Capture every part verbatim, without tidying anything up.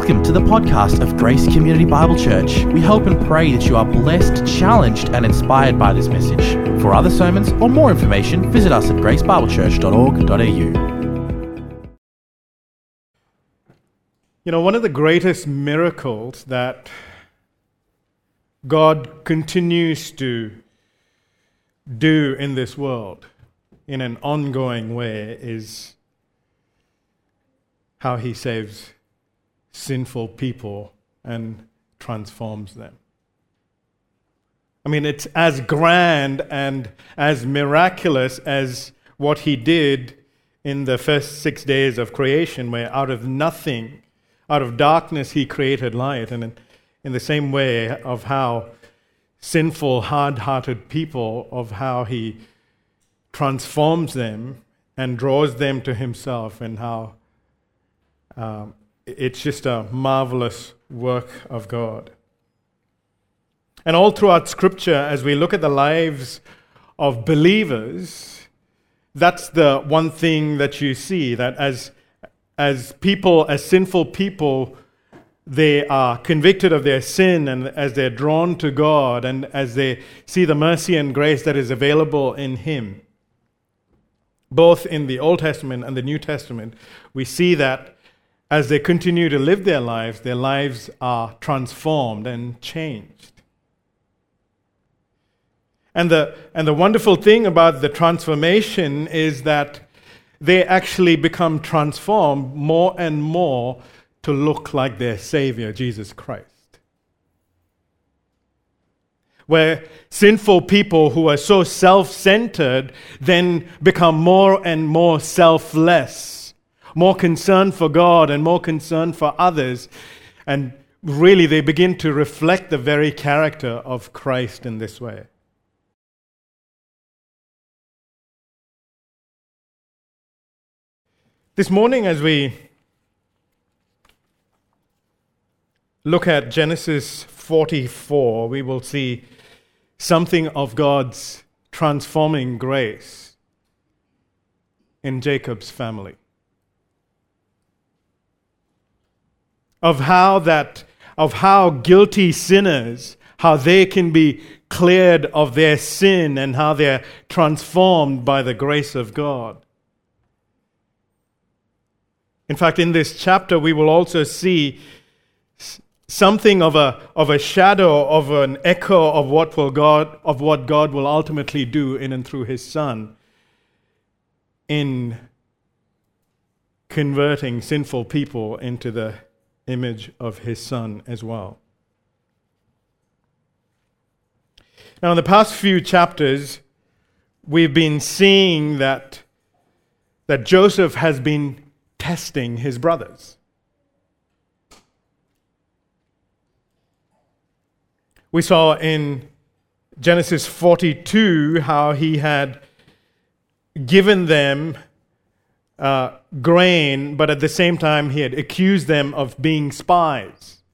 Welcome to the podcast of Grace Community Bible Church. We hope and pray that you are blessed, challenged, and inspired by this message. For other sermons or more information, visit us at grace bible church dot org dot a u. You know, one of the greatest miracles that God continues to do in this world in an ongoing way is how He saves sinful people and transforms them. I mean, it's as grand and as miraculous as what He did in the first six days of creation, where out of nothing, out of darkness, He created light. And in the same way of how sinful, hard-hearted people, of how He transforms them and draws them to Himself, and how Um, it's just a marvelous work of God. And all throughout Scripture, as we look at the lives of believers, that's the one thing that you see, that as as people, as sinful people, they are convicted of their sin, and as they're drawn to God, and as they see the mercy and grace that is available in Him, both in the Old Testament and the New Testament, we see that as they continue to live their lives, their lives are transformed and changed. And the and the wonderful thing about the transformation is that they actually become transformed more and more to look like their Savior, Jesus Christ. Where sinful people who are so self-centered then become more and more selfless, more concern for God and more concern for others. And really, they begin to reflect the very character of Christ in this way. This morning, as we look at Genesis forty-four, we will see something of God's transforming grace in Jacob's family, of how that, of how guilty sinners, how they can be cleared of their sin and how they're transformed by the grace of God. In fact, in this chapter, we will also see something of a of a shadow, of an echo of what will God of what God will ultimately do in and through His Son in converting sinful people into the image of His Son as well. Now, in the past few chapters, we've been seeing that, that Joseph has been testing his brothers. We saw in Genesis forty-two how he had given them Uh, grain, but at the same time he had accused them of being spies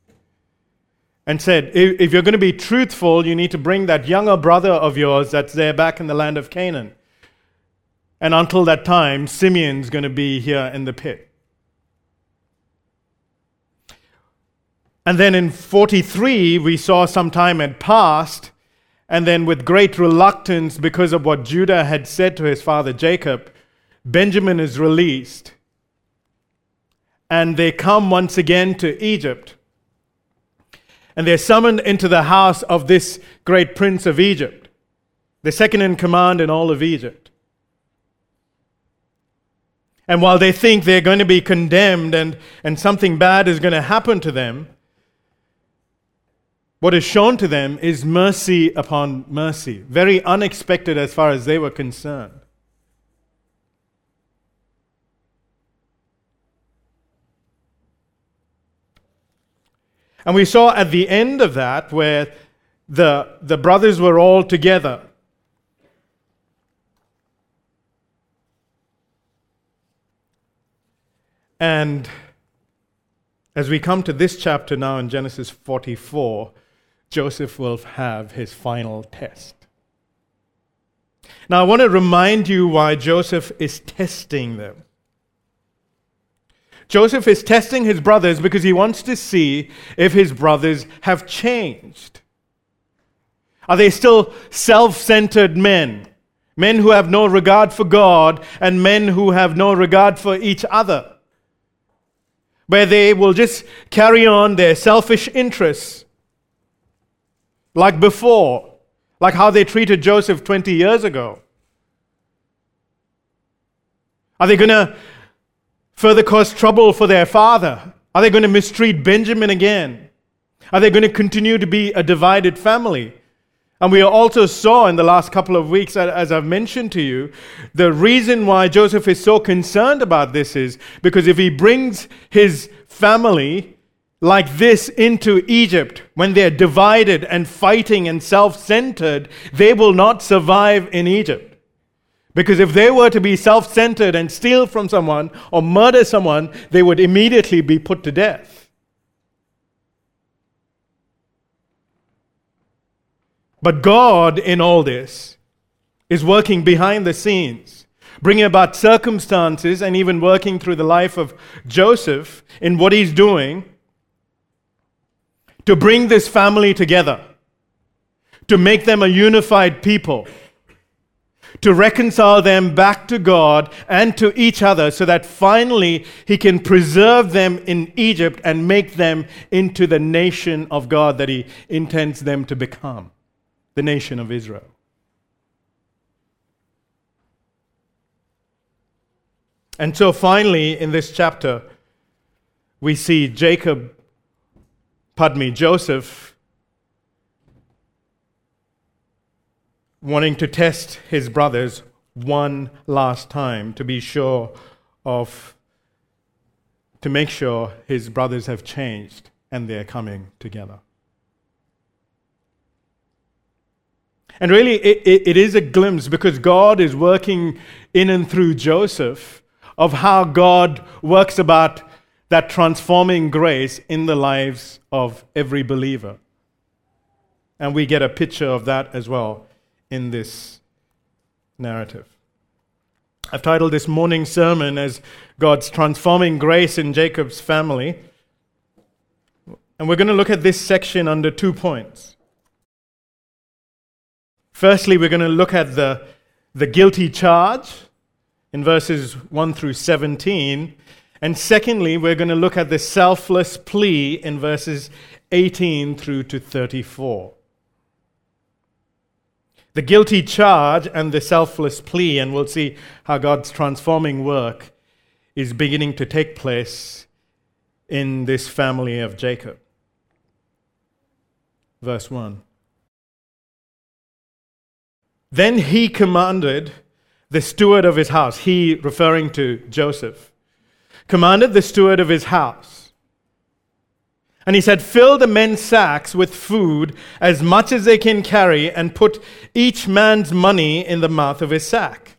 and said, if, if you're going to be truthful, you need to bring that younger brother of yours that's there back in the land of Canaan. And until that time, Simeon's going to be here in the pit. And then in forty-three, we saw some time had passed, and then with great reluctance, because of what Judah had said to his father Jacob, Benjamin is released, and they come once again to Egypt, and they're summoned into the house of this great prince of Egypt, the second in command in all of Egypt. And while they think they're going to be condemned and, and something bad is going to happen to them, what is shown to them is mercy upon mercy, very unexpected as far as they were concerned. And we saw at the end of that where the, the brothers were all together. And as we come to this chapter now in Genesis forty-four, Joseph will have his final test. Now, I want to remind you why Joseph is testing them. Joseph is testing his brothers because he wants to see if his brothers have changed. Are they still self-centered men? Men who have no regard for God and men who have no regard for each other, where they will just carry on their selfish interests like before, like how they treated Joseph twenty years ago? Are they going to further cause trouble for their father? Are they going to mistreat Benjamin again? Are they going to continue to be a divided family? And we also saw in the last couple of weeks, as I've mentioned to you, the reason why Joseph is so concerned about this is because if he brings his family like this into Egypt, when they're divided and fighting and self-centered, they will not survive in Egypt. Because if they were to be self-centered and steal from someone or murder someone, they would immediately be put to death. But God, in all this, is working behind the scenes, bringing about circumstances and even working through the life of Joseph in what he's doing to bring this family together, to make them a unified people, to reconcile them back to God and to each other so that finally he can preserve them in Egypt and make them into the nation of God that he intends them to become. The nation of Israel. And so finally, in this chapter, we see Jacob, pardon me, Joseph, wanting to test his brothers one last time to be sure of, to make sure his brothers have changed and they're coming together. And really, it, it, it is a glimpse, because God is working in and through Joseph, of how God works about that transforming grace in the lives of every believer. And we get a picture of that as well in this narrative. I've titled this morning's sermon as God's Transforming Grace in Jacob's Family. And we're going to look at this section under two points. Firstly, we're going to look at the, the guilty charge in verses one through seventeen. And secondly, we're going to look at the selfless plea in verses eighteen through to thirty-four. The guilty charge and the selfless plea, and we'll see how God's transforming work is beginning to take place in this family of Jacob. Verse one. Then he commanded the steward of his house, he referring to Joseph, commanded the steward of his house. And he said, fill the men's sacks with food as much as they can carry, and put each man's money in the mouth of his sack.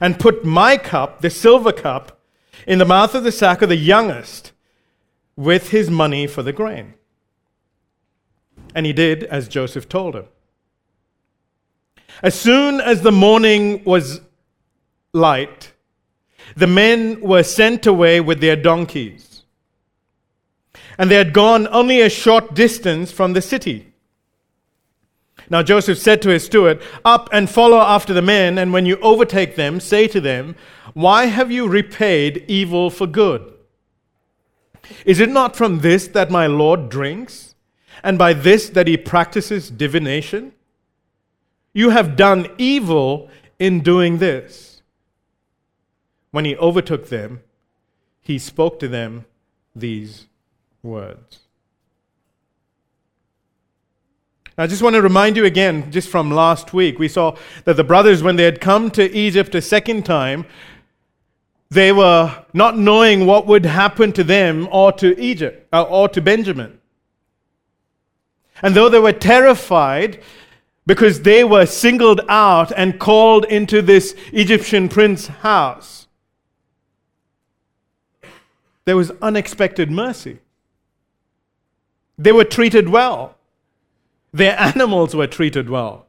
And put my cup, the silver cup, in the mouth of the sack of the youngest with his money for the grain. And he did as Joseph told him. As soon as the morning was light, the men were sent away with their donkeys. And they had gone only a short distance from the city. Now Joseph said to his steward, up and follow after the men, and when you overtake them, say to them, why have you repaid evil for good? Is it not from this that my Lord drinks, and by this that he practices divination? You have done evil in doing this. When he overtook them, he spoke to them these words. Now, I just want to remind you again, just from last week, we saw that the brothers, when they had come to Egypt a second time, they were not knowing what would happen to them or to Egypt or to Benjamin. And though they were terrified, because they were singled out and called into this Egyptian prince's house, there was unexpected mercy. They were treated well. Their animals were treated well.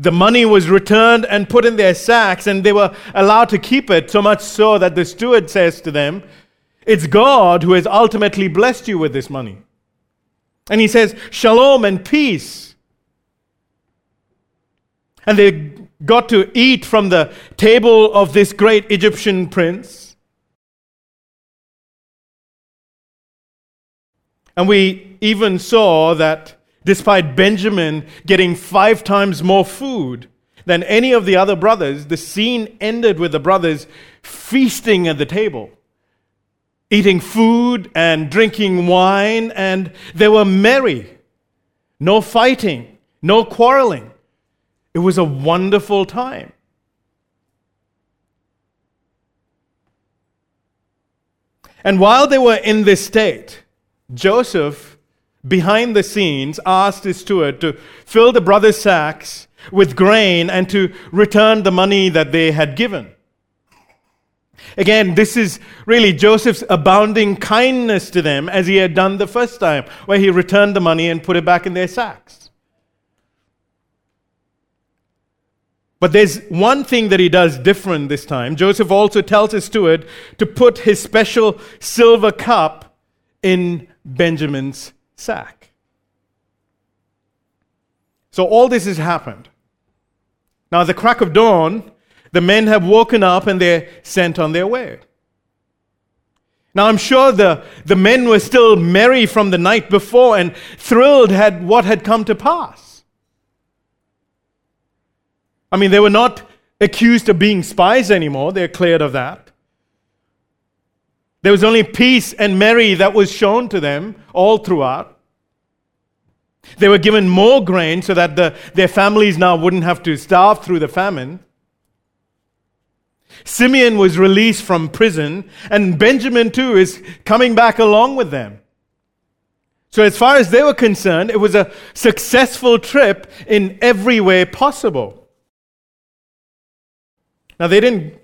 The money was returned and put in their sacks, and they were allowed to keep it, so much so that the steward says to them, "It's God who has ultimately blessed you with this money." And he says, "Shalom and peace." And they got to eat from the table of this great Egyptian prince. And we even saw that despite Benjamin getting five times more food than any of the other brothers, the scene ended with the brothers feasting at the table, eating food and drinking wine, and they were merry. No fighting, no quarreling. It was a wonderful time. And while they were in this state, Joseph, behind the scenes, asked his steward to fill the brothers' sacks with grain and to return the money that they had given. Again, this is really Joseph's abounding kindness to them, as he had done the first time, where he returned the money and put it back in their sacks. But there's one thing that he does different this time. Joseph also tells his steward to put his special silver cup in Benjamin's sack. So all this has happened. Now, at the crack of dawn, the men have woken up and they're sent on their way. Now, I'm sure the, the men were still merry from the night before and thrilled at what had come to pass. I mean, they were not accused of being spies anymore. They're cleared of that. There was only peace and merry that was shown to them all throughout. They were given more grain so that the, their families now wouldn't have to starve through the famine. Simeon was released from prison, and Benjamin too is coming back along with them. So as far as they were concerned, it was a successful trip in every way possible. Now, they didn't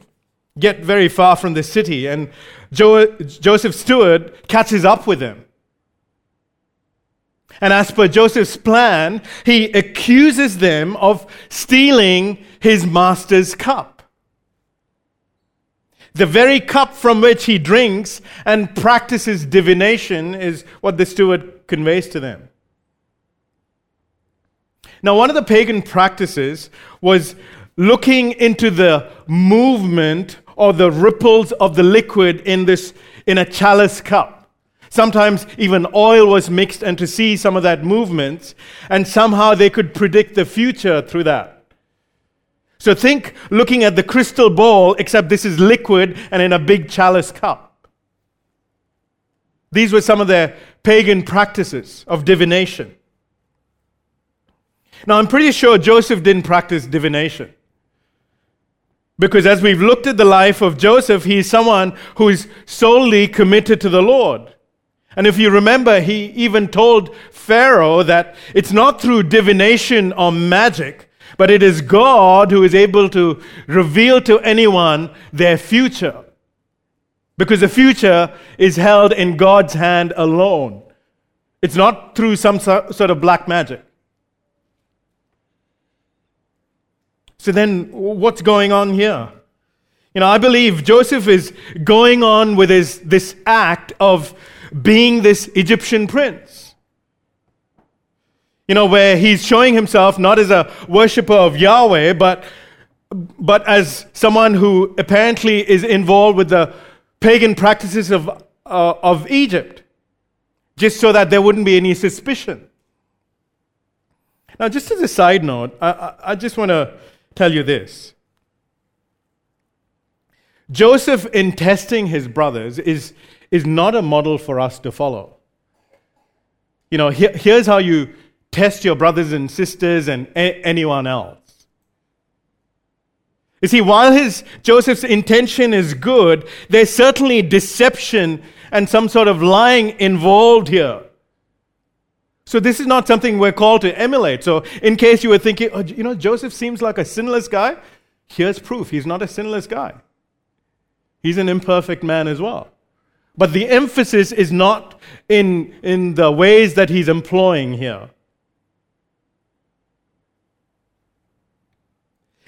get very far from the city, and jo- Joseph Stewart catches up with them. And as per Joseph's plan, he accuses them of stealing his master's cup, the very cup from which he drinks and practices divination, is what the steward conveys to them. Now, one of the pagan practices was looking into the movement or the ripples of the liquid in this in a chalice cup. Sometimes even oil was mixed, and to see some of that movement, and somehow they could predict the future through that. So think looking at the crystal ball, except this is liquid and in a big chalice cup. These were some of their pagan practices of divination. Now, I'm pretty sure Joseph didn't practice divination, because as we've looked at the life of Joseph, he is someone who is solely committed to the Lord. And if you remember, he even told Pharaoh that it's not through divination or magic, but it is God who is able to reveal to anyone their future, because the future is held in God's hand alone. It's not through some sort of black magic. So then, what's going on here? You know, I believe Joseph is going on with his, this act of being this Egyptian prince. You know, where he's showing himself not as a worshiper of Yahweh, but but as someone who apparently is involved with the pagan practices of uh, of Egypt, just so that there wouldn't be any suspicion. Now, just as a side note, I, I, I just want to tell you this. Joseph, in testing his brothers, is is not a model for us to follow. You know, here, here's how you test your brothers and sisters and a- anyone else. You see, while his Joseph's intention is good, there's certainly deception and some sort of lying involved here. So this is not something we're called to emulate. So in case you were thinking, oh, you know, Joseph seems like a sinless guy, here's proof. He's not a sinless guy. He's an imperfect man as well. But the emphasis is not in, in the ways that he's employing here.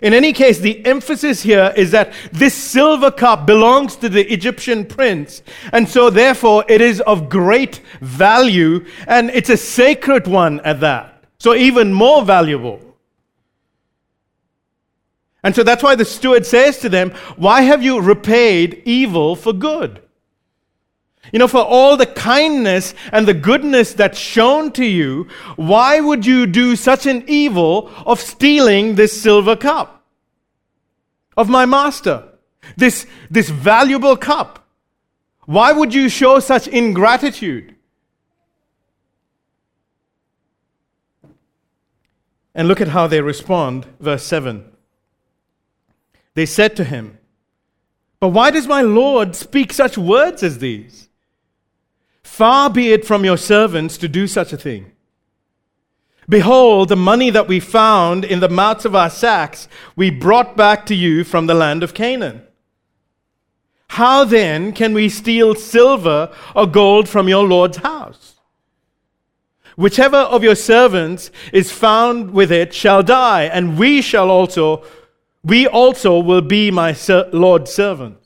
In any case, the emphasis here is that this silver cup belongs to the Egyptian prince, and so therefore it is of great value, and it's a sacred one at that, so even more valuable. And so that's why the steward says to them, why have you repaid evil for good? You know, for all the kindness and the goodness that's shown to you, why would you do such an evil of stealing this silver cup of my master, this, this valuable cup? Why would you show such ingratitude? And look at how they respond, verse seven. They said to him, but why does my Lord speak such words as these? Far be it from your servants to do such a thing. Behold, the money that we found in the mouths of our sacks, we brought back to you from the land of Canaan. How then can we steal silver or gold from your Lord's house? Whichever of your servants is found with it shall die, and we shall also, we also will be my Lord's servants.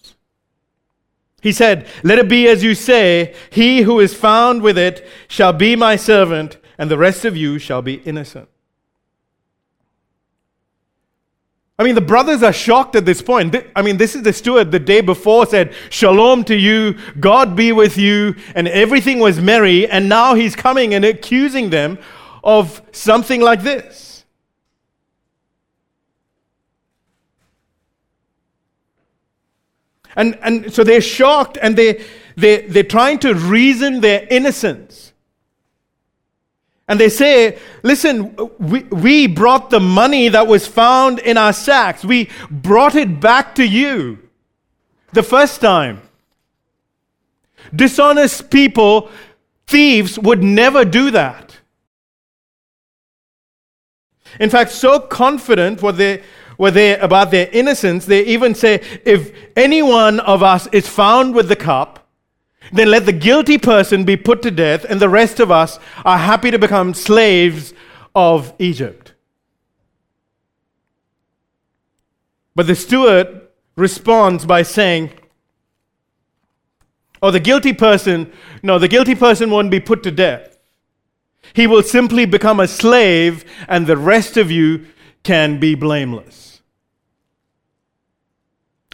He said, let it be as you say, he who is found with it shall be my servant, and the rest of you shall be innocent. I mean, the brothers are shocked at this point. I mean, this is the steward the day before said, shalom to you, God be with you, and everything was merry, and now he's coming and accusing them of something like this. And and so they're shocked, and they, they, they're trying to reason their innocence. And they say, listen, we, we brought the money that was found in our sacks. We brought it back to you the first time. Dishonest people, thieves, would never do that. In fact, so confident were they... were they about their innocence, they even say, if any one of us is found with the cup, then let the guilty person be put to death, and the rest of us are happy to become slaves of Egypt. But the steward responds by saying, oh, the guilty person, no, the guilty person won't be put to death. He will simply become a slave, and the rest of you can be blameless.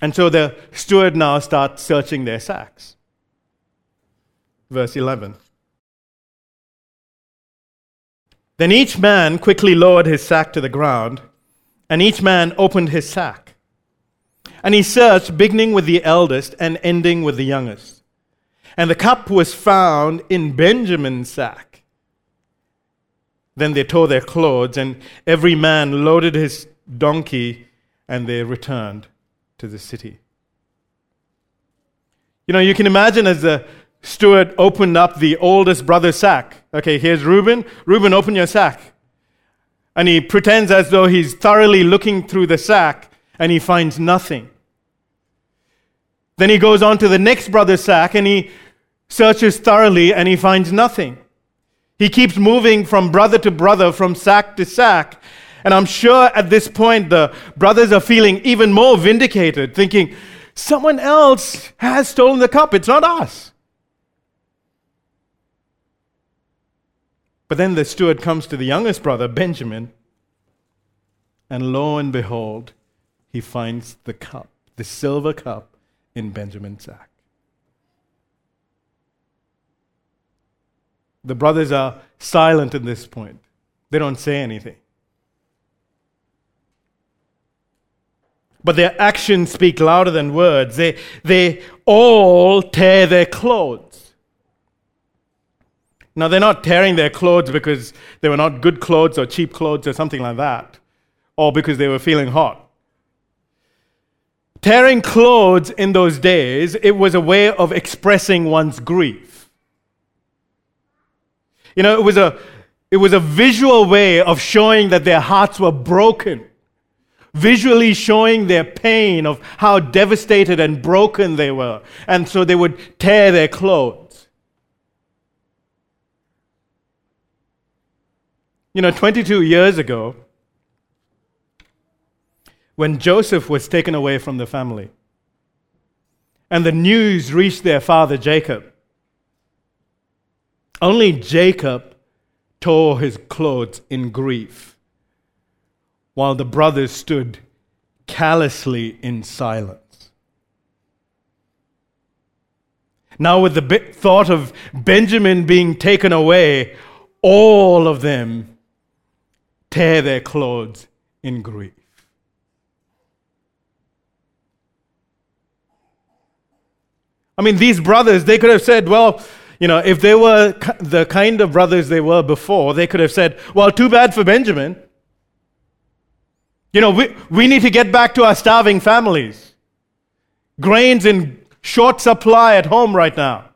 And so the steward now starts searching their sacks. Verse eleven. Then each man quickly lowered his sack to the ground, and each man opened his sack. And he searched, beginning with the eldest and ending with the youngest. And the cup was found in Benjamin's sack. Then they tore their clothes, and every man loaded his donkey, and they returned to the city. You know, you can imagine as the steward opened up the oldest brother's sack. Okay, here's Reuben. Reuben, open your sack. And he pretends as though he's thoroughly looking through the sack, and he finds nothing. Then he goes on to the next brother's sack, and he searches thoroughly, and he finds nothing. He keeps moving from brother to brother, from sack to sack. And I'm sure at this point the brothers are feeling even more vindicated, thinking, someone else has stolen the cup. It's not us. But then the steward comes to the youngest brother, Benjamin, and lo and behold, he finds the cup, the silver cup in Benjamin's sack. The brothers are silent at this point. They don't say anything. But their actions speak louder than words. They, they all tear their clothes. Now, they're not tearing their clothes because they were not good clothes or cheap clothes or something like that, or because they were feeling hot. Tearing clothes in those days, it was a way of expressing one's grief. You know, it was a it was a visual way of showing that their hearts were broken, visually showing their pain of how devastated and broken they were. And so they would tear their clothes. You know, twenty-two years ago, when Joseph was taken away from the family. And the news reached their father, Jacob. Only Jacob tore his clothes in grief, while the brothers stood callously in silence. Now, with the thought of Benjamin being taken away, all of them tear their clothes in grief. I mean, these brothers, they could have said, well, you know, if they were the kind of brothers they were before, they could have said, well, too bad for Benjamin. You know, we, we need to get back to our starving families. Grain's in short supply at home right now.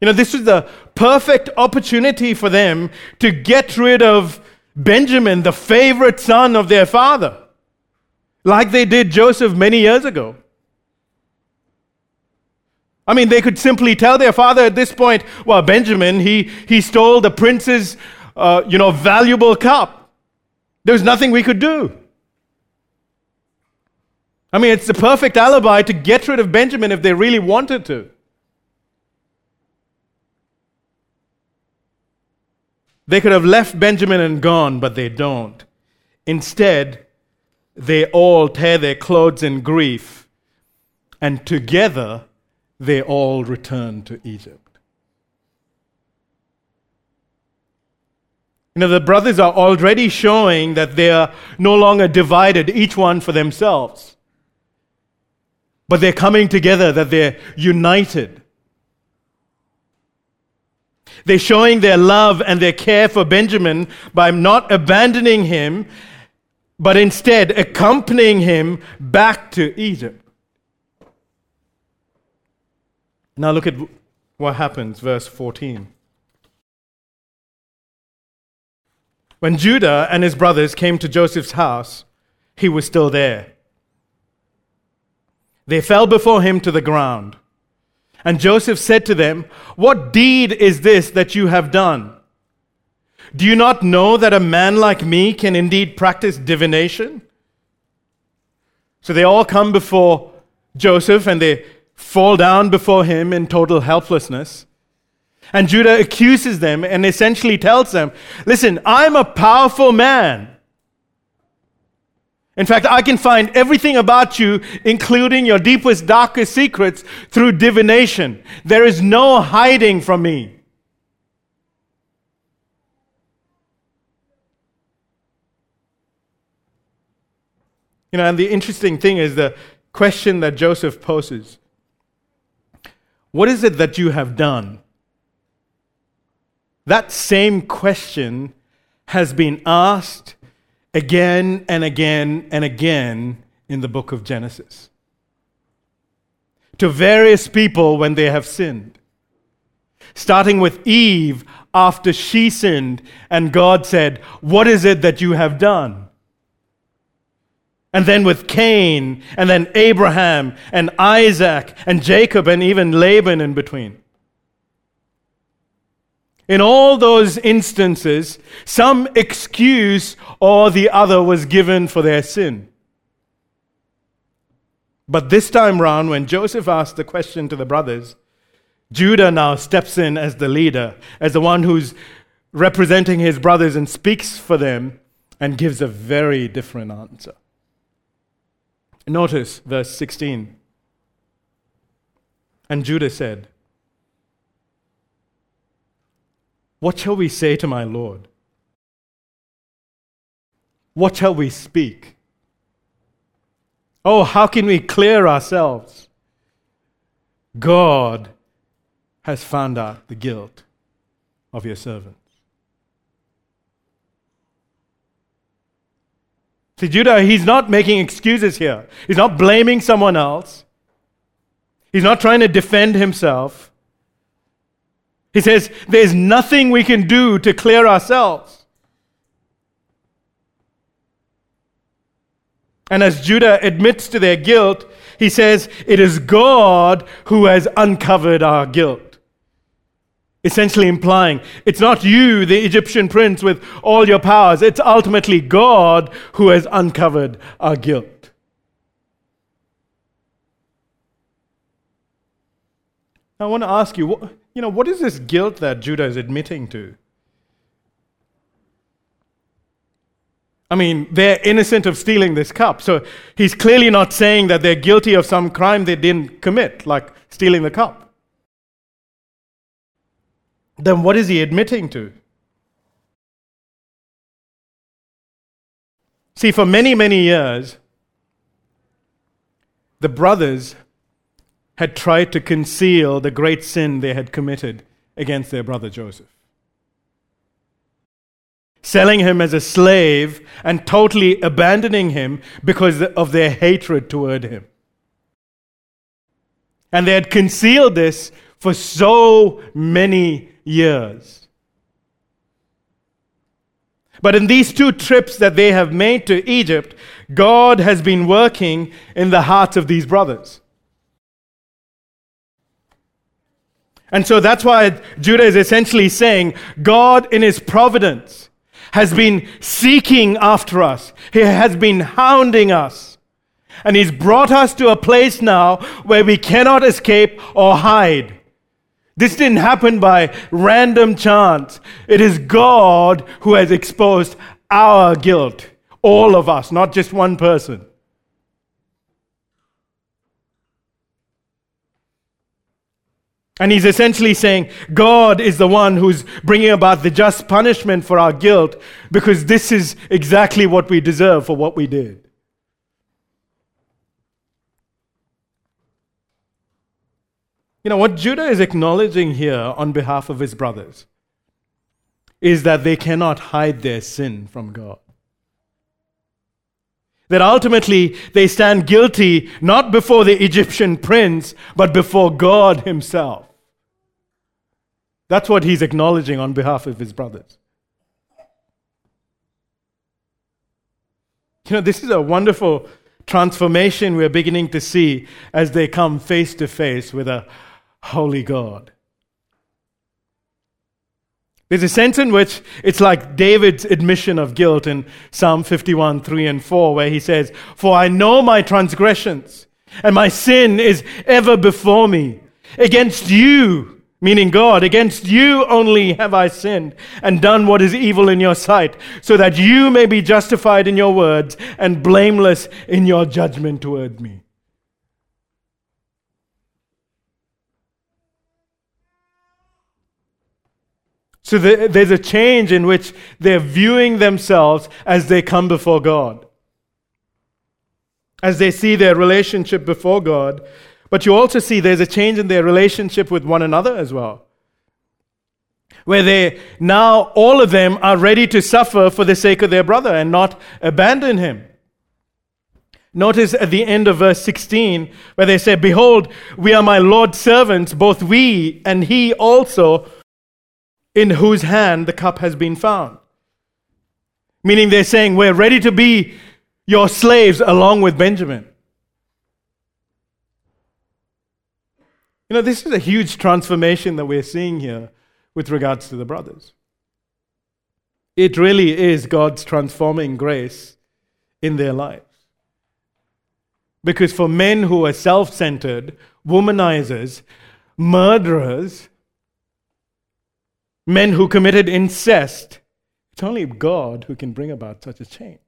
You know, this is the perfect opportunity for them to get rid of Benjamin, the favorite son of their father, like they did Joseph many years ago. I mean, they could simply tell their father at this point, well, Benjamin, he, he stole the prince's, uh, you know, valuable cup. There was nothing we could do. I mean, it's the perfect alibi to get rid of Benjamin if they really wanted to. They could have left Benjamin and gone, but they don't. Instead, they all tear their clothes in grief, and together, they all return to Egypt. You know, the brothers are already showing that they are no longer divided, each one for themselves. But they're coming together, that they're united. They're showing their love and their care for Benjamin by not abandoning him, but instead accompanying him back to Egypt. Now look at what happens, verse fourteen. When Judah and his brothers came to Joseph's house, he was still there. They fell before him to the ground. And Joseph said to them, "What deed is this that you have done? Do you not know that a man like me can indeed practice divination?" So they all come before Joseph and they fall down before him in total helplessness. And Judah accuses them and essentially tells them, listen, I'm a powerful man. In fact, I can find everything about you, including your deepest, darkest secrets, through divination. There is no hiding from me. You know, and the interesting thing is the question that Joseph poses. What is it that you have done? That same question has been asked again and again and again in the book of Genesis to various people when they have sinned. Starting with Eve after she sinned and God said, "What is it that you have done?" And then with Cain, and then Abraham, and Isaac, and Jacob, and even Laban in between. In all those instances, some excuse or the other was given for their sin. But this time round, when Joseph asked the question to the brothers, Judah now steps in as the leader, as the one who's representing his brothers and speaks for them, and gives a very different answer. Notice verse sixteen. And Judah said, "What shall we say to my Lord? What shall we speak? Oh, how can we clear ourselves? God has found out the guilt of your servants." See, Judah, he's not making excuses here. He's not blaming someone else. He's not trying to defend himself. He says, there's nothing we can do to clear ourselves. And as Judah admits to their guilt, he says, it is God who has uncovered our guilt. essentially implying it's not you, the Egyptian prince, with all your powers. It's ultimately God who has uncovered our guilt. I want to ask you, what, you know, what is this guilt that Judah is admitting to? I mean, they're innocent of stealing this cup. So he's clearly not saying that they're guilty of some crime they didn't commit, like stealing the cup. Then what is he admitting to? See, for many, many years, the brothers had tried to conceal the great sin they had committed against their brother Joseph. Selling him as a slave and totally abandoning him because of their hatred toward him. And they had concealed this for so many years. But in these two trips that they have made to Egypt, God has been working in the hearts of these brothers. And so that's why Judah is essentially saying, God in his providence has been seeking after us. He has been hounding us. And he's brought us to a place now where we cannot escape or hide. This didn't happen by random chance. It is God who has exposed our guilt, all of us, not just one person. And he's essentially saying, God is the one who's bringing about the just punishment for our guilt, because this is exactly what we deserve for what we did. You know, what Judah is acknowledging here on behalf of his brothers is that they cannot hide their sin from God. That ultimately they stand guilty not before the Egyptian prince, but before God himself. That's what he's acknowledging on behalf of his brothers. You know, this is a wonderful transformation we're beginning to see as they come face to face with a holy God. There's a sense in which it's like David's admission of guilt in Psalm fifty-one, three and four, where he says, "For I know my transgressions, and my sin is ever before me. Against you," meaning God, "against you only have I sinned, and done what is evil in your sight, so that you may be justified in your words, and blameless in your judgment toward me." So there's a change in which they're viewing themselves as they come before God, as they see their relationship before God. But you also see there's a change in their relationship with one another as well, where they now, all of them, are ready to suffer for the sake of their brother and not abandon him. Notice at the end of verse sixteen, where they say, "Behold, we are my Lord's servants, both we and he also, in whose hand the cup has been found." Meaning they're saying, we're ready to be your slaves along with Benjamin. You know, this is a huge transformation that we're seeing here with regards to the brothers. It really is God's transforming grace in their lives. Because for men who are self-centered, womanizers, murderers, men who committed incest, it's only God who can bring about such a change.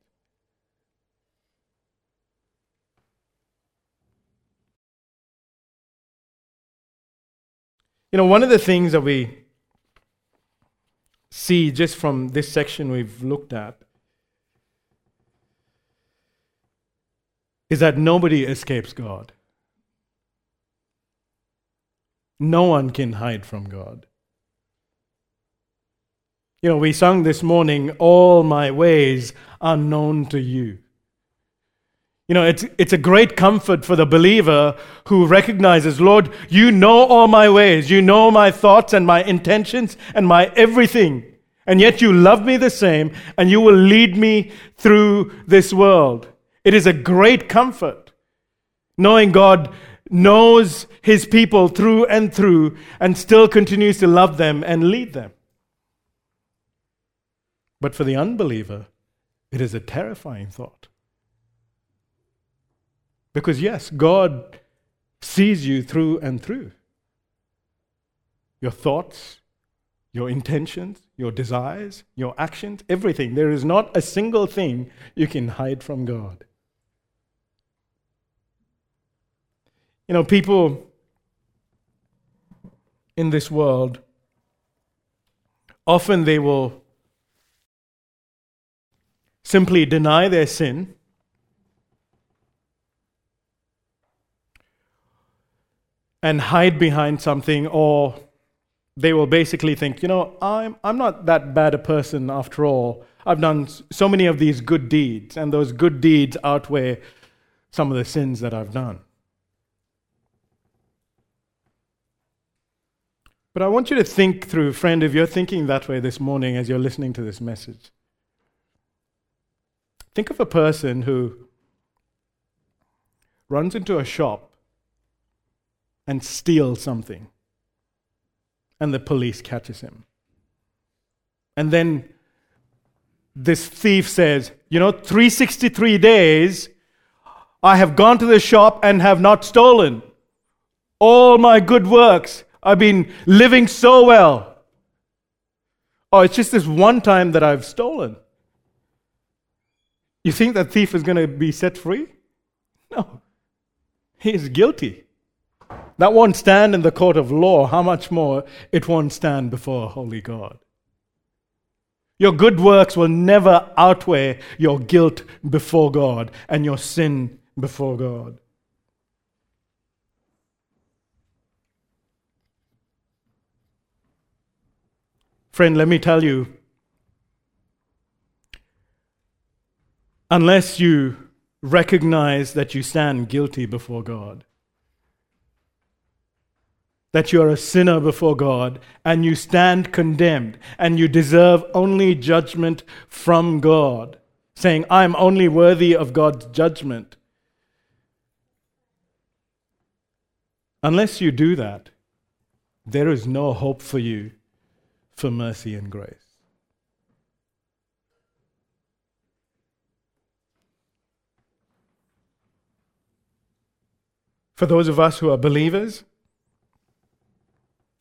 You know, one of the things that we see just from this section we've looked at is that nobody escapes God. No one can hide from God. You know, we sung this morning, "All my ways are known to you." You know, it's it's a great comfort for the believer who recognizes, Lord, you know all my ways. You know my thoughts and my intentions and my everything. And yet you love me the same, and you will lead me through this world. It is a great comfort knowing God knows his people through and through and still continues to love them and lead them. But for the unbeliever, it is a terrifying thought. Because yes, God sees you through and through. Your thoughts, your intentions, your desires, your actions, everything. There is not a single thing you can hide from God. You know, people in this world, often they will simply deny their sin, and hide behind something, or they will basically think, you know, I'm I'm not that bad a person after all. I've done so many of these good deeds, and those good deeds outweigh some of the sins that I've done. But I want you to think through, friend, if you're thinking that way this morning as you're listening to this message. Think of a person who runs into a shop and steals something, and the police catches him. And then this thief says, you know, three hundred sixty-three days, I have gone to the shop and have not stolen. All my good works, I've been living so well. Oh, it's just this one time that I've stolen. You think that thief is going to be set free? No. He is guilty. That won't stand in the court of law. How much more it won't stand before a holy God. Your good works will never outweigh your guilt before God and your sin before God. Friend, let me tell you, unless you recognize that you stand guilty before God, that you are a sinner before God, and you stand condemned, and you deserve only judgment from God, saying, I'm only worthy of God's judgment. Unless you do that, there is no hope for you for mercy and grace. For those of us who are believers,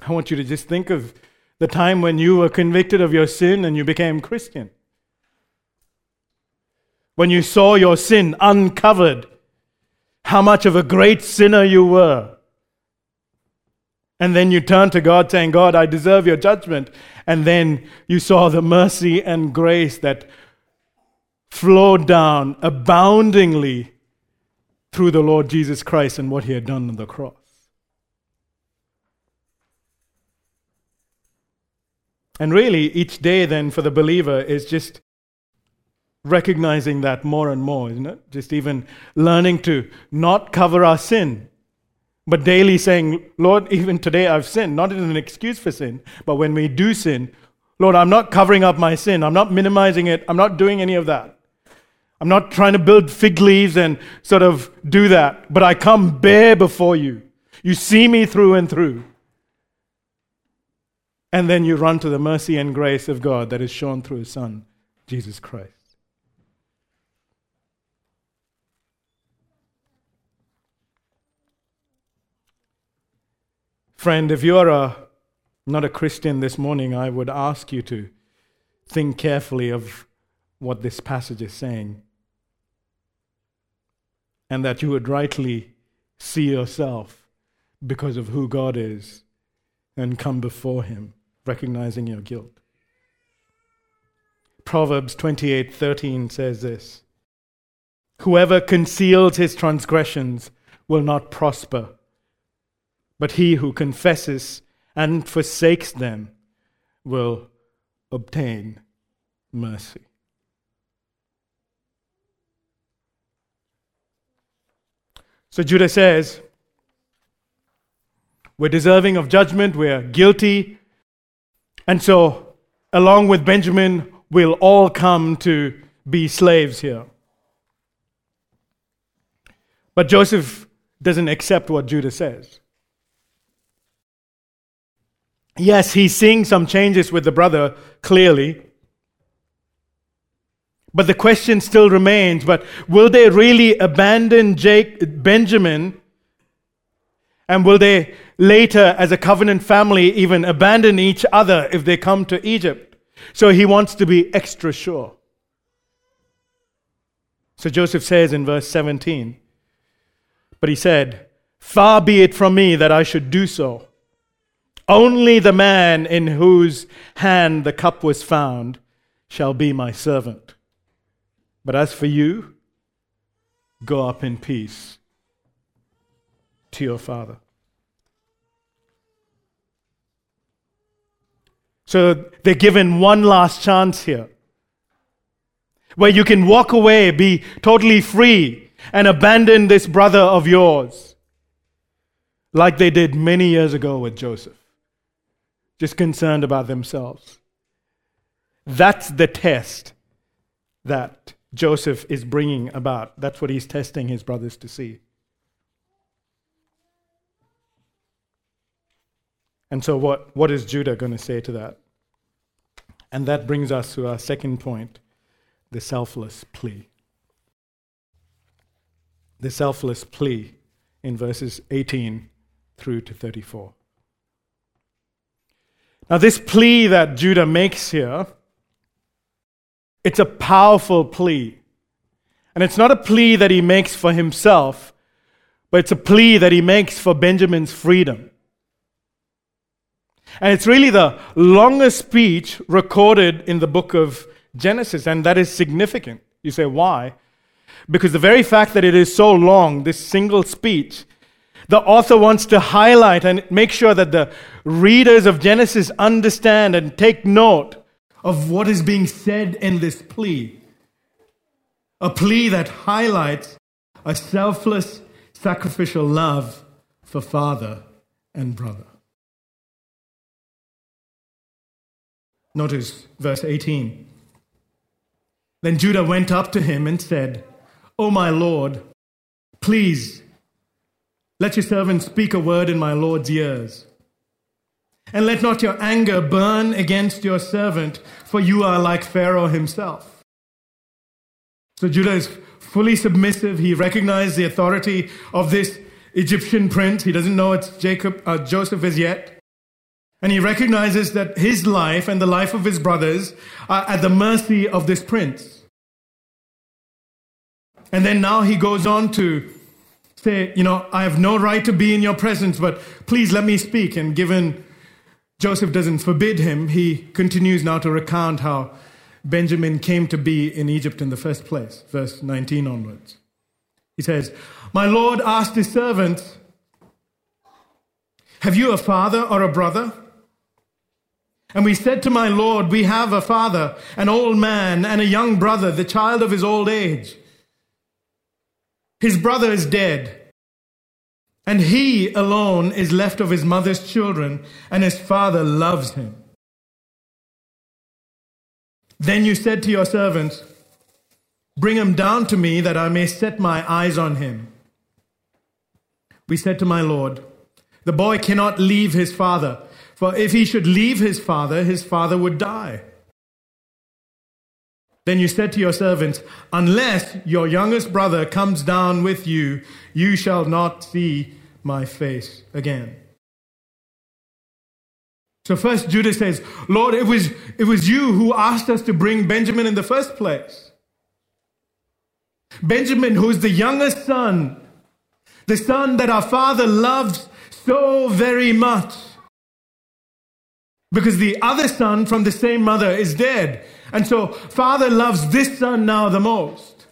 I want you to just think of the time when you were convicted of your sin and you became Christian. When you saw your sin uncovered, how much of a great sinner you were. And then you turned to God saying, God, I deserve your judgment. And then you saw the mercy and grace that flowed down aboundingly through the Lord Jesus Christ and what he had done on the cross. And really, each day then for the believer is just recognizing that more and more, isn't it? Just even learning to not cover our sin, but daily saying, Lord, even today I've sinned, not as an excuse for sin, but when we do sin, Lord, I'm not covering up my sin. I'm not minimizing it. I'm not doing any of that. I'm not trying to build fig leaves and sort of do that, but I come bare before you. You see me through and through. And then you run to the mercy and grace of God that is shown through His Son, Jesus Christ. Friend, if you're a, not a Christian this morning, I would ask you to think carefully of what this passage is saying, and that you would rightly see yourself because of who God is and come before Him, recognizing your guilt. Proverbs twenty-eight thirteen says this, whoever conceals his transgressions will not prosper, but he who confesses and forsakes them will obtain mercy. So Judah says, we're deserving of judgment, we're guilty, and so along with Benjamin, we'll all come to be slaves here. But Joseph doesn't accept what Judah says. Yes, he's seeing some changes with the brother, clearly. But the question still remains, but will they really abandon Jake, Benjamin? And will they later, as a covenant family, even abandon each other if they come to Egypt? So he wants to be extra sure. So Joseph says in verse seventeen, but he said, "Far be it from me that I should do so. Only the man in whose hand the cup was found shall be my servant. But as for you, go up in peace to your father." So they're given one last chance here, where you can walk away, be totally free, and abandon this brother of yours, like they did many years ago with Joseph, just concerned about themselves. That's the test that Joseph is bringing about. That's what he's testing his brothers to see. And so what, what is Judah going to say to that? And that brings us to our second point, the selfless plea. The selfless plea in verses eighteen through to thirty-four. Now this plea that Judah makes here, it's a powerful plea. And it's not a plea that he makes for himself, but it's a plea that he makes for Benjamin's freedom. And it's really the longest speech recorded in the book of Genesis, and that is significant. You say, why? Because the very fact that it is so long, this single speech, the author wants to highlight and make sure that the readers of Genesis understand and take note of what is being said in this plea. A plea that highlights a selfless, sacrificial love for father and brother. Notice verse eighteen. Then Judah went up to him and said, "O my lord, please let your servant speak a word in my lord's ears. And let not your anger burn against your servant, for you are like Pharaoh himself." So Judah is fully submissive. He recognizes the authority of this Egyptian prince. He doesn't know it's Jacob, uh, Joseph as yet. And he recognizes that his life and the life of his brothers are at the mercy of this prince. And then now he goes on to say, you know, I have no right to be in your presence, but please let me speak. And given Joseph doesn't forbid him, he continues now to recount how Benjamin came to be in Egypt in the first place, verse nineteen onwards. He says, "My lord asked his servants, 'Have you a father or a brother?' And we said to my lord, 'We have a father, an old man, and a young brother, the child of his old age. His brother is dead, and he alone is left of his mother's children, and his father loves him.' Then you said to your servants, 'Bring him down to me that I may set my eyes on him.' We said to my lord, 'The boy cannot leave his father, for if he should leave his father, his father would die.' Then you said to your servants, 'Unless your youngest brother comes down with you, you shall not see my face again.'" So first Judah says, "Lord, it was, it was you who asked us to bring Benjamin in the first place. Benjamin, who is the youngest son, the son that our father loves so very much, because the other son from the same mother is dead. And so father loves this son now the most."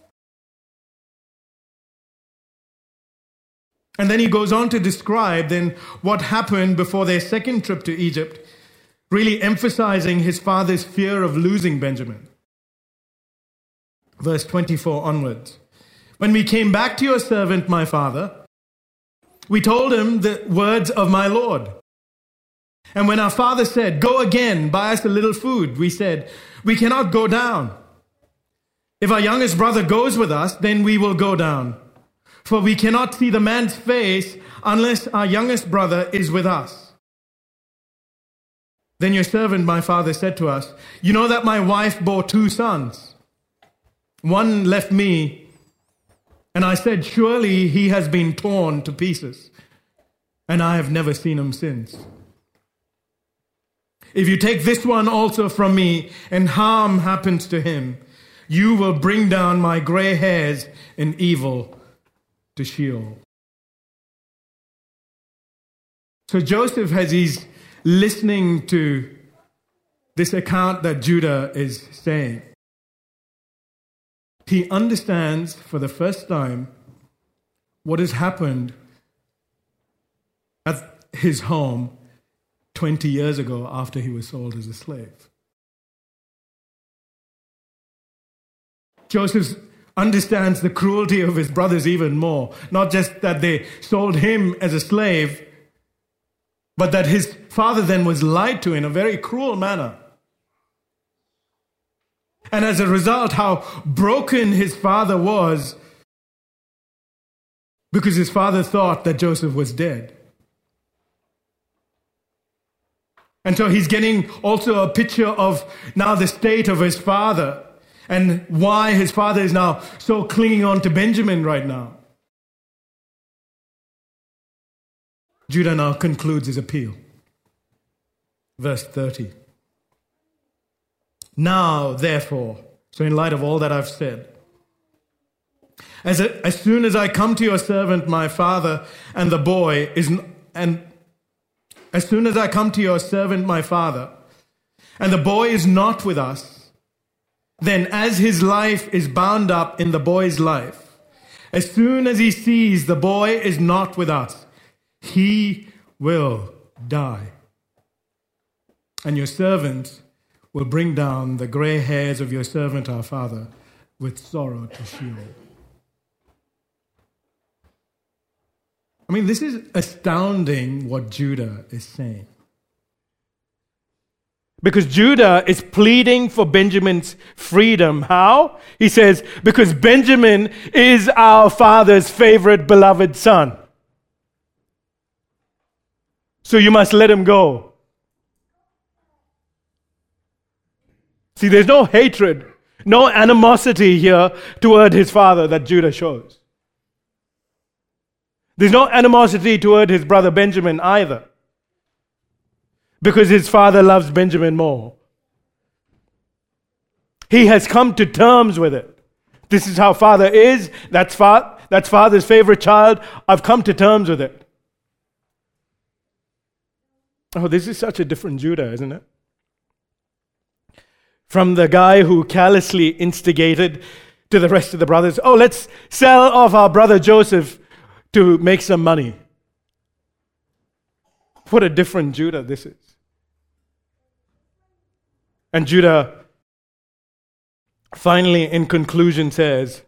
And then he goes on to describe then what happened before their second trip to Egypt, really emphasizing his father's fear of losing Benjamin. Verse twenty-four onwards. "When we came back to your servant, my father, we told him the words of my lord. And when our father said, 'Go again, buy us a little food,' we said, 'We cannot go down. If our youngest brother goes with us, then we will go down. for we cannot see the man's face unless our youngest brother is with us. Then your servant, my father, said to us, you know that my wife bore two sons. One left me, and I said, surely he has been torn to pieces, and I have never seen him since. If you take this one also from me, and harm happens to him, you will bring down my gray hairs in evil to Sheol. So Joseph, as he's listening to this account that Judah is saying, he understands for the first time what has happened at his home twenty years ago after he was sold as a slave. Joseph understands the cruelty of his brothers even more. Not just that they sold him as a slave, but that his father then was lied to in a very cruel manner. And as a result, how broken his father was, because his father thought that Joseph was dead. And so he's getting also a picture of now the state of his father, and why his father is now so clinging on to Benjamin right now. Judah now concludes his appeal. Verse thirty. Now, therefore, so in light of all that I've said, as, a, as soon as I come to your servant, my father, and the boy is, and as soon as I come to your servant, my father, and the boy is not with us, then as his life is bound up in the boy's life, as soon as he sees the boy is not with us, he will die. And your servants will bring down the gray hairs of your servant our father with sorrow to Sheol. I mean, this is astounding what Judah is saying. Because Judah is pleading for Benjamin's freedom. How? He says, because Benjamin is our father's favorite beloved son. So you must let him go. See, there's no hatred, no animosity here toward his father that Judah shows. There's no animosity toward his brother Benjamin either, because his father loves Benjamin more. He has come to terms with it. This is how father is. That's, fa- that's father's favorite child. I've come to terms with it. Oh, this is such a different Judah, isn't it? From the guy who callously instigated to the rest of the brothers, oh, let's sell off our brother Joseph to make some money. What a different Judah this is. And Judah finally, in conclusion, says,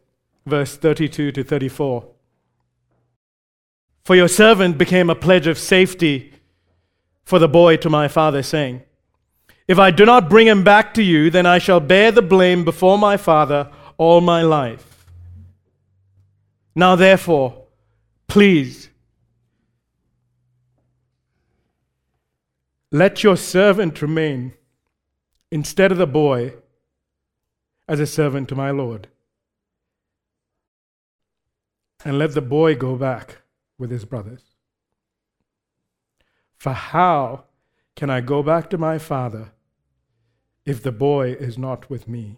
verse thirty-two to thirty-four, for your servant became a pledge of safety for the boy to my father, saying, if I do not bring him back to you, then I shall bear the blame before my father all my life. Now therefore, please, let your servant remain instead of the boy as a servant to my Lord. And let the boy go back with his brothers. For how can I go back to my father if the boy is not with me?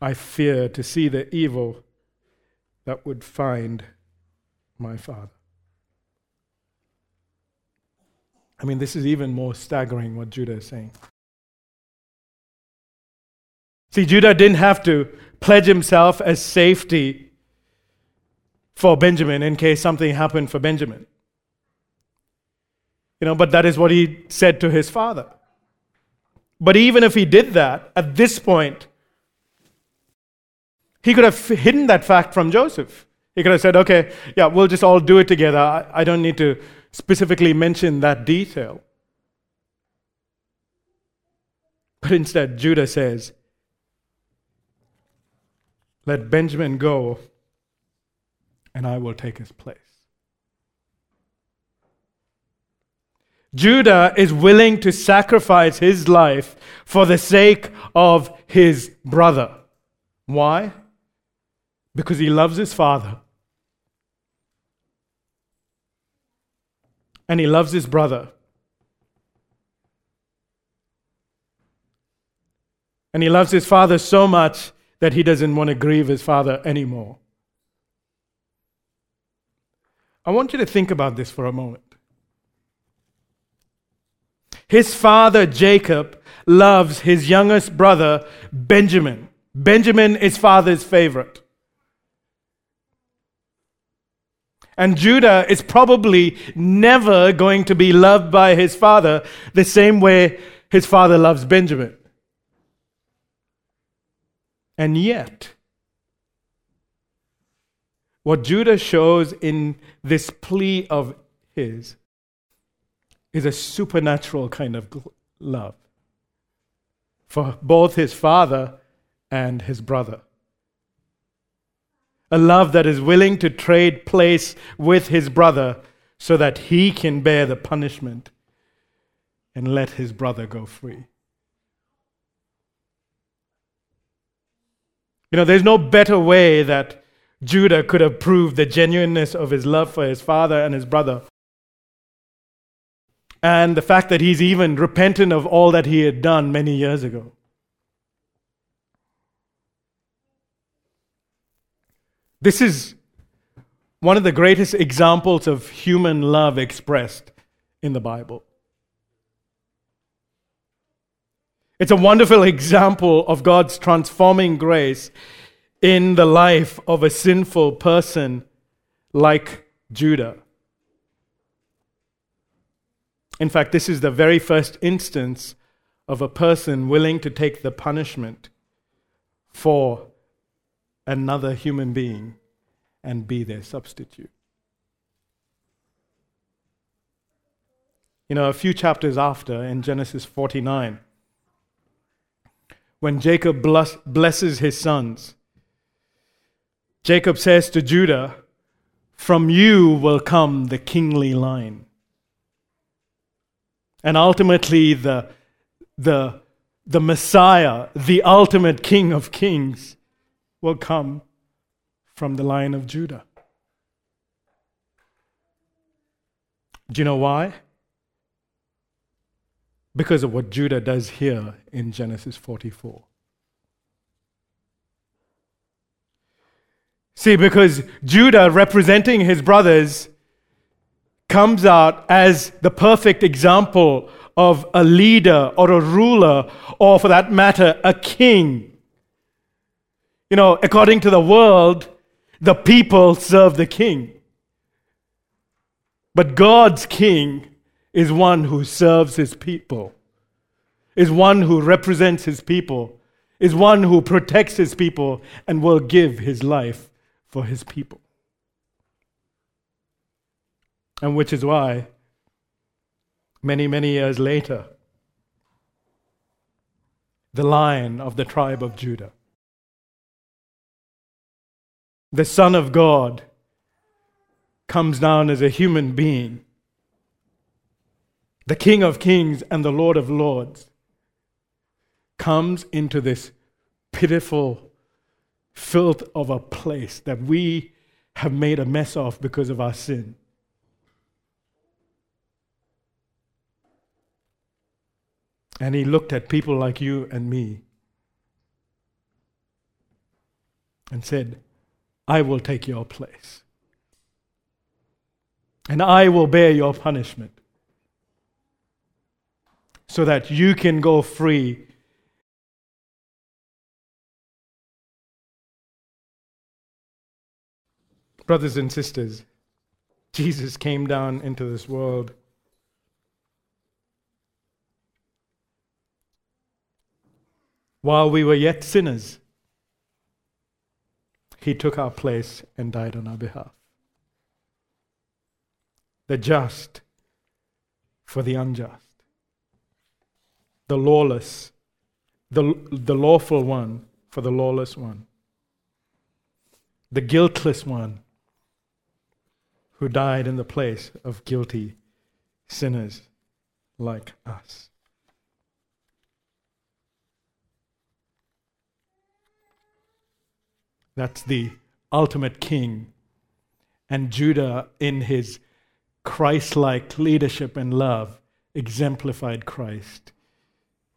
I fear to see the evil that would find my father. I mean, this is even more staggering what Judah is saying. See, Judah didn't have to pledge himself as safety for Benjamin in case something happened for Benjamin. You know, but that is what he said to his father. But even if he did that, at this point, he could have hidden that fact from Joseph. He could have said, okay, yeah, we'll just all do it together. I, I don't need to specifically mention that detail. But instead, Judah says, let Benjamin go and I will take his place. Judah is willing to sacrifice his life for the sake of his brother. Why? Because he loves his father. And he loves his brother. And he loves his father so much that he doesn't want to grieve his father anymore. I want you to think about this for a moment. His father, Jacob, loves his youngest brother, Benjamin. Benjamin is father's favorite. And Judah is probably never going to be loved by his father the same way his father loves Benjamin. And yet, what Judah shows in this plea of his is a supernatural kind of love for both his father and his brother. A love that is willing to trade place with his brother so that he can bear the punishment and let his brother go free. You know, there's no better way that Judah could have proved the genuineness of his love for his father and his brother. And the fact that he's even repentant of all that he had done many years ago. This is one of the greatest examples of human love expressed in the Bible. It's a wonderful example of God's transforming grace in the life of a sinful person like Judah. In fact, this is the very first instance of a person willing to take the punishment for another human being and be their substitute. You know, a few chapters after, in Genesis forty-nine, when Jacob blesses his sons, Jacob says to Judah, "From you will come the kingly line." And ultimately the, the, the Messiah, the ultimate King of Kings, will come from the line of Judah. Do you know why? Because of what Judah does here in Genesis forty-four. See, because Judah, representing his brothers, comes out as the perfect example of a leader or a ruler, or for that matter, a king. You know, according to the world, the people serve the king. But God's king is one who serves his people, is one who represents his people, is one who protects his people, and will give his life for his people. And which is why, many, many years later, the Lion of the tribe of Judah, the Son of God, comes down as a human being, the King of Kings and the Lord of Lords, comes into this pitiful filth of a place that we have made a mess of because of our sin. And he looked at people like you and me and said, "I will take your place. And I will bear your punishment, so that you can go free . Brothers and sisters, Jesus came down into this world while we were yet sinners. He took our place and died on our behalf. The just for the unjust, the lawless, the, the lawful one for the lawless one, the guiltless one who died in the place of guilty sinners like us. That's the ultimate king. And Judah, in his Christ-like leadership and love, exemplified Christ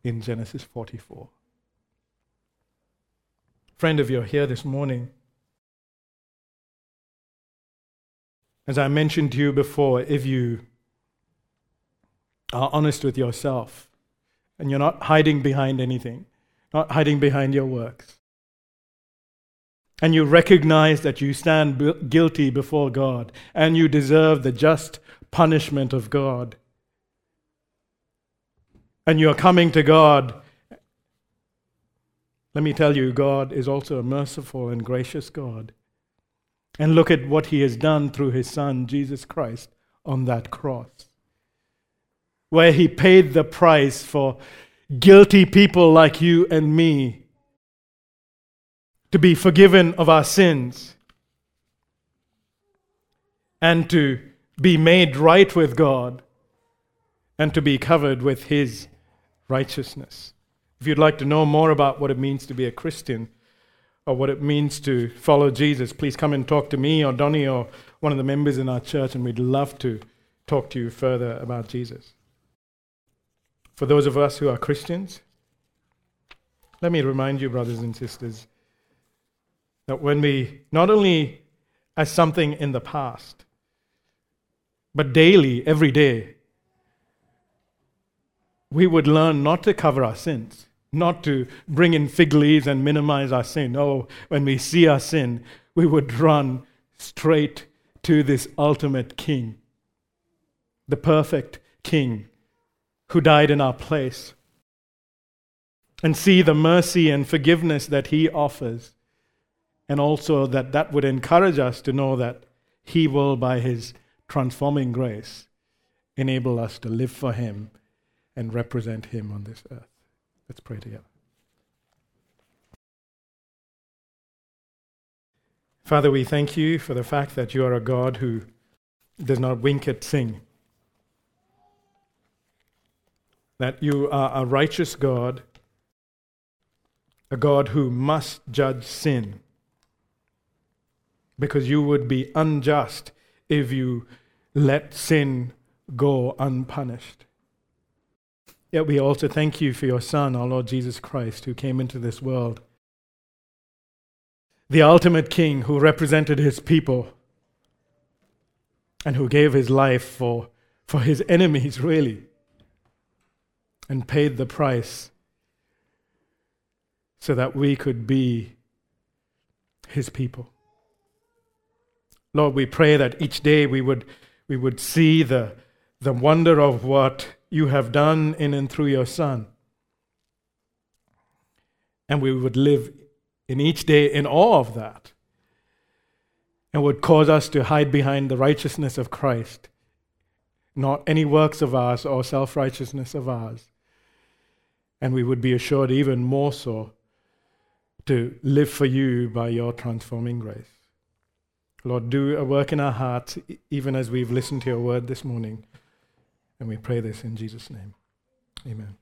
in Genesis forty-four. Friend, if you're here this morning, as I mentioned to you before, if you are honest with yourself and you're not hiding behind anything, not hiding behind your works, and you recognize that you stand guilty before God and you deserve the just punishment of God, and you're coming to God, let me tell you, God is also a merciful and gracious God. And look at what He has done through His Son, Jesus Christ, on that cross, where He paid the price for guilty people like you and me to be forgiven of our sins and to be made right with God and to be covered with His righteousness. If you'd like to know more about what it means to be a Christian or what it means to follow Jesus, please come and talk to me or Donnie or one of the members in our church, and we'd love to talk to you further about Jesus. For those of us who are Christians, let me remind you, brothers and sisters, that when we, not only as something in the past, but daily, every day, we would learn not to cover our sins, not to bring in fig leaves and minimize our sin. Oh, when we see our sin, we would run straight to this ultimate king, the perfect king who died in our place, and see the mercy and forgiveness that He offers, and also that that would encourage us to know that He will, by His transforming grace, enable us to live for Him and represent Him on this earth. Let's pray together. Father, we thank You for the fact that You are a God who does not wink at sin, that You are a righteous God, a God who must judge sin, because You would be unjust if You let sin go unpunished. Yet we also thank You for Your Son, our Lord Jesus Christ, who came into this world, the ultimate King who represented His people and who gave His life for, for His enemies, really, and paid the price so that we could be His people. Lord, we pray that each day we would we would see the the wonder of what You have done in and through Your Son. And we would live in each day in awe of that, and would cause us to hide behind the righteousness of Christ, not any works of ours or self-righteousness of ours. And we would be assured even more so to live for You by Your transforming grace. Lord, do a work in our hearts even as we've listened to Your word this morning. And we pray this in Jesus' name. Amen.